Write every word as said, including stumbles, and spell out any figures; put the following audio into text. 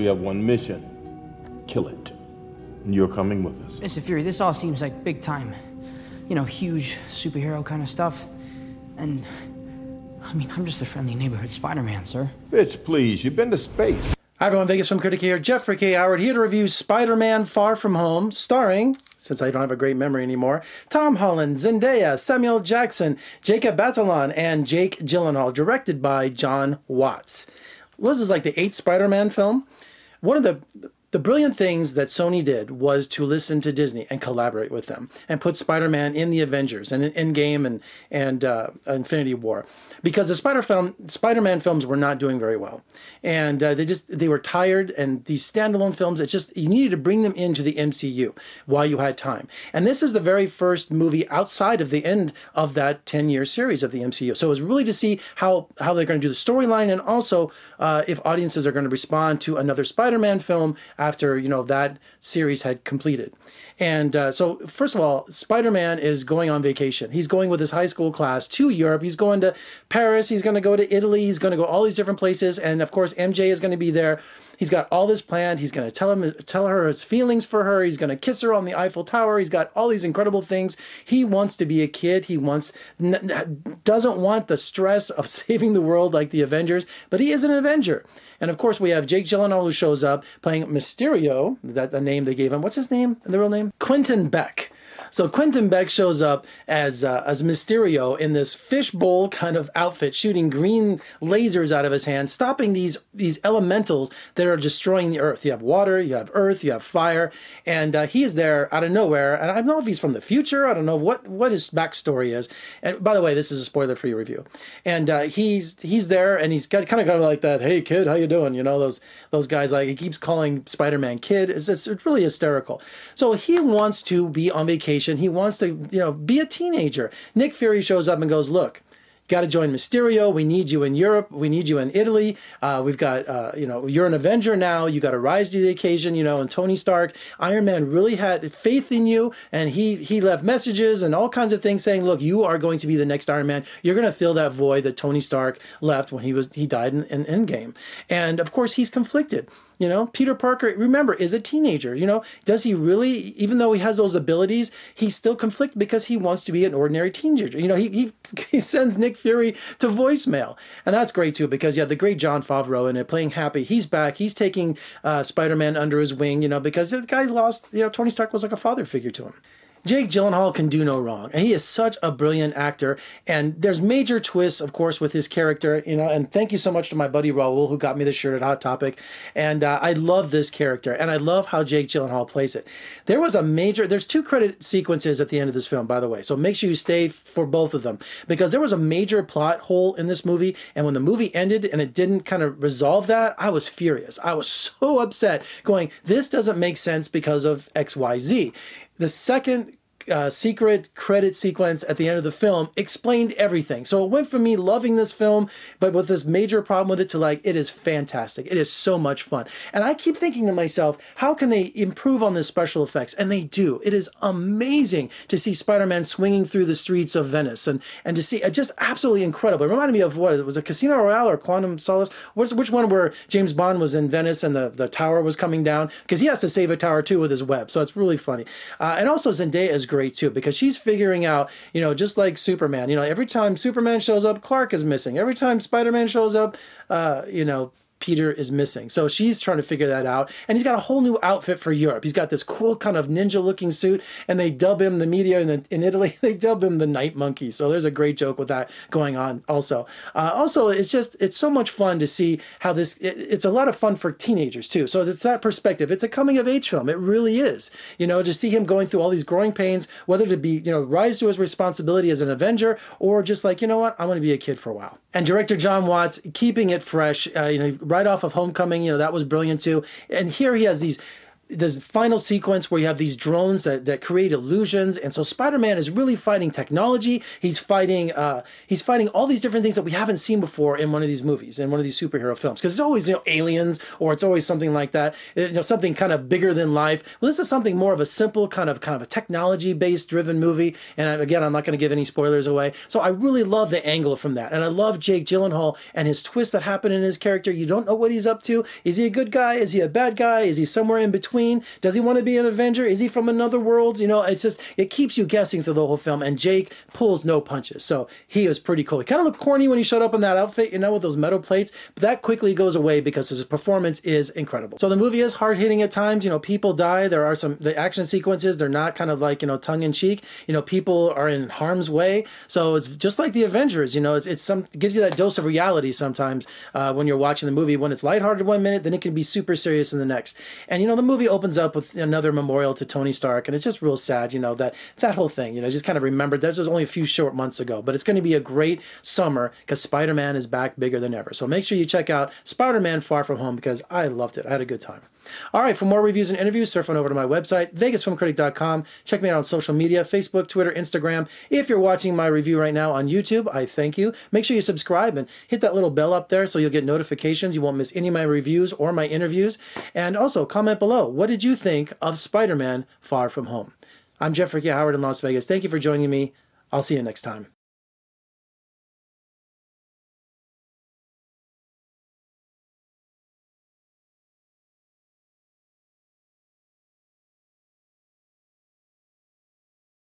we have one mission. Kill it. You're coming with us. Mister Fury, this all seems like big time. You know, huge superhero kind of stuff. And, I mean, I'm just a friendly neighborhood Spider-Man, sir. Bitch, please. You've been to space. Hi, everyone. Vegas Film Critic here. Jeffrey K. Howard here to review Spider-Man Far From Home, starring, since I don't have a great memory anymore, Tom Holland, Zendaya, Samuel Jackson, Jacob Batalon, and Jake Gyllenhaal, directed by John Watts. Well, this is like the eighth Spider-Man film. One of the... The brilliant things that Sony did was to listen to Disney and collaborate with them and put Spider-Man in the Avengers and in Endgame and, and uh, Infinity War, because the Spider film, Spider-Man films were not doing very well. And uh, they just they were tired, and these standalone films, it's just you needed to bring them into the M C U while you had time. And this is the very first movie outside of the end of that ten-year series of the M C U. So it was really to see how, how they're going to do the storyline, and also uh, if audiences are going to respond to another Spider-Man film after, you know, that series had completed. And uh, so, first of all, Spider-Man is going on vacation. He's going with his high school class to Europe. He's going to Paris. He's going to go to Italy. He's going to go all these different places. And, of course, M J is going to be there. He's got all this planned. He's going to tell him, tell her his feelings for her. He's going to kiss her on the Eiffel Tower. He's got all these incredible things. He wants to be a kid. He wants doesn't want the stress of saving the world like the Avengers, but he is an Avenger. And, of course, we have Jake Gyllenhaal, who shows up playing Mysterio, that the name they gave him. What's his name? The real name? Quentin Beck. So Quentin Beck shows up as uh, as Mysterio in this fishbowl kind of outfit, shooting green lasers out of his hand, stopping these these elementals that are destroying the Earth. You have water, you have earth, you have fire, and uh, he is there out of nowhere. And I don't know if he's from the future. I don't know what, what his backstory is. And by the way, this is a spoiler-free review. And uh, he's he's there, and he's got kind of kind of like that, "Hey kid, how you doing?" You know, those those guys. Like, he keeps calling Spider-Man kid. It's, it's it's really hysterical. So he wants to be on vacation. He wants to, you know, be a teenager. Nick Fury shows up and goes, "Look, you got to join Mysterio. We need you in Europe. We need you in Italy. Uh, we've got, uh, you know, you're an Avenger now. You got to rise to the occasion." You know, and Tony Stark, Iron Man, really had faith in you, and he he left messages and all kinds of things saying, "Look, you are going to be the next Iron Man. You're going to fill that void that Tony Stark left when he was he died in, in Endgame." And of course, he's conflicted. You know, Peter Parker, remember, is a teenager. You know, does he really, even though he has those abilities, he's still conflicted because he wants to be an ordinary teenager. You know, he he, he sends Nick Fury to voicemail. And that's great, too, because you have the great John Favreau in it playing Happy. He's back. He's taking uh, Spider-Man under his wing, you know, because the guy lost, you know, Tony Stark was like a father figure to him. Jake Gyllenhaal can do no wrong, and he is such a brilliant actor, and there's major twists, of course, with his character, you know, and thank you so much to my buddy Raul, who got me this shirt at Hot Topic, and uh, I love this character, and I love how Jake Gyllenhaal plays it. There was a major, there's two credit sequences at the end of this film, by the way, so make sure you stay for both of them, because there was a major plot hole in this movie, and when the movie ended and it didn't kind of resolve that, I was furious. I was so upset, going, this doesn't make sense because of X Y Z. The second uh, secret credit sequence at the end of the film explained everything. So it went from me loving this film, but with this major problem with it, to like, it is fantastic. It is so much fun. And I keep thinking to myself, how can they improve on the special effects? And they do. It is amazing to see Spider-Man swinging through the streets of Venice, and, and to see, uh, just absolutely incredible. It reminded me of what, it was a Casino Royale or Quantum Solace? Which, which one where James Bond was in Venice and the, the tower was coming down? Because he has to save a tower too with his web. So it's really funny. Uh, Uh, and also Zendaya is great too, because she's figuring out, you know, just like Superman, you know, every time Superman shows up, Clark is missing. Every time Spider-Man shows up, uh, you know, Peter is missing. So she's trying to figure that out. And he's got a whole new outfit for Europe. He's got this cool kind of ninja looking suit, and they dub him, the media in, the, in Italy, they dub him the Night Monkey. So there's a great joke with that going on also. Uh, also, it's just, it's so much fun to see how this, it, it's a lot of fun for teenagers too. So it's that perspective. It's a coming of age film. It really is, you know, to see him going through all these growing pains, whether to be, you know, rise to his responsibility as an Avenger, or just like, you know what, I'm going to be a kid for a while. And director John Watts, keeping it fresh, uh, you know, right off of Homecoming, you know, that was brilliant too. And here he has these this final sequence where you have these drones that, that create illusions. And so Spider-Man is really fighting technology. He's fighting uh, he's fighting all these different things that we haven't seen before in one of these movies, in one of these superhero films. Because it's always, you know, aliens, or it's always something like that, you know, something kind of bigger than life. Well, this is something more of a simple kind of kind of a technology-based driven movie. And again, I'm not going to give any spoilers away. So I really love the angle from that. And I love Jake Gyllenhaal and his twists that happen in his character. You don't know what he's up to. Is he a good guy? Is he a bad guy? Is he somewhere in between? Does he want to be an Avenger? Is he from another world? You know, it's just, it keeps you guessing through the whole film, and Jake pulls no punches. So he is pretty cool. He kind of looked corny when he showed up in that outfit, you know, with those metal plates, but that quickly goes away because his performance is incredible. So the movie is hard-hitting at times. You know, people die. There are some, the action sequences, they're not kind of like, you know, tongue-in-cheek. You know, people are in harm's way. So it's just like the Avengers, you know, it's, it's some, it gives you that dose of reality sometimes uh, when you're watching the movie. When it's lighthearted one minute, then it can be super serious in the next. And, you know, the movie opens up with another memorial to Tony Stark, and it's just real sad, you know, that that whole thing, you know, just kind of remembered. That was only a few short months ago, but it's going to be a great summer because Spider-Man is back bigger than ever. So make sure you check out Spider-Man Far From Home, because I loved it. I had a good time. All right, for more reviews and interviews, surf on over to my website, Vegas Film Critic dot com. Check me out on social media, Facebook, Twitter, Instagram. If you're watching my review right now on YouTube, I thank you. Make sure you subscribe and hit that little bell up there so you'll get notifications. You won't miss any of my reviews or my interviews. And also, comment below, what did you think of Spider-Man Far From Home? I'm Jeffrey K. Howard in Las Vegas. Thank you for joining me. I'll see you next time.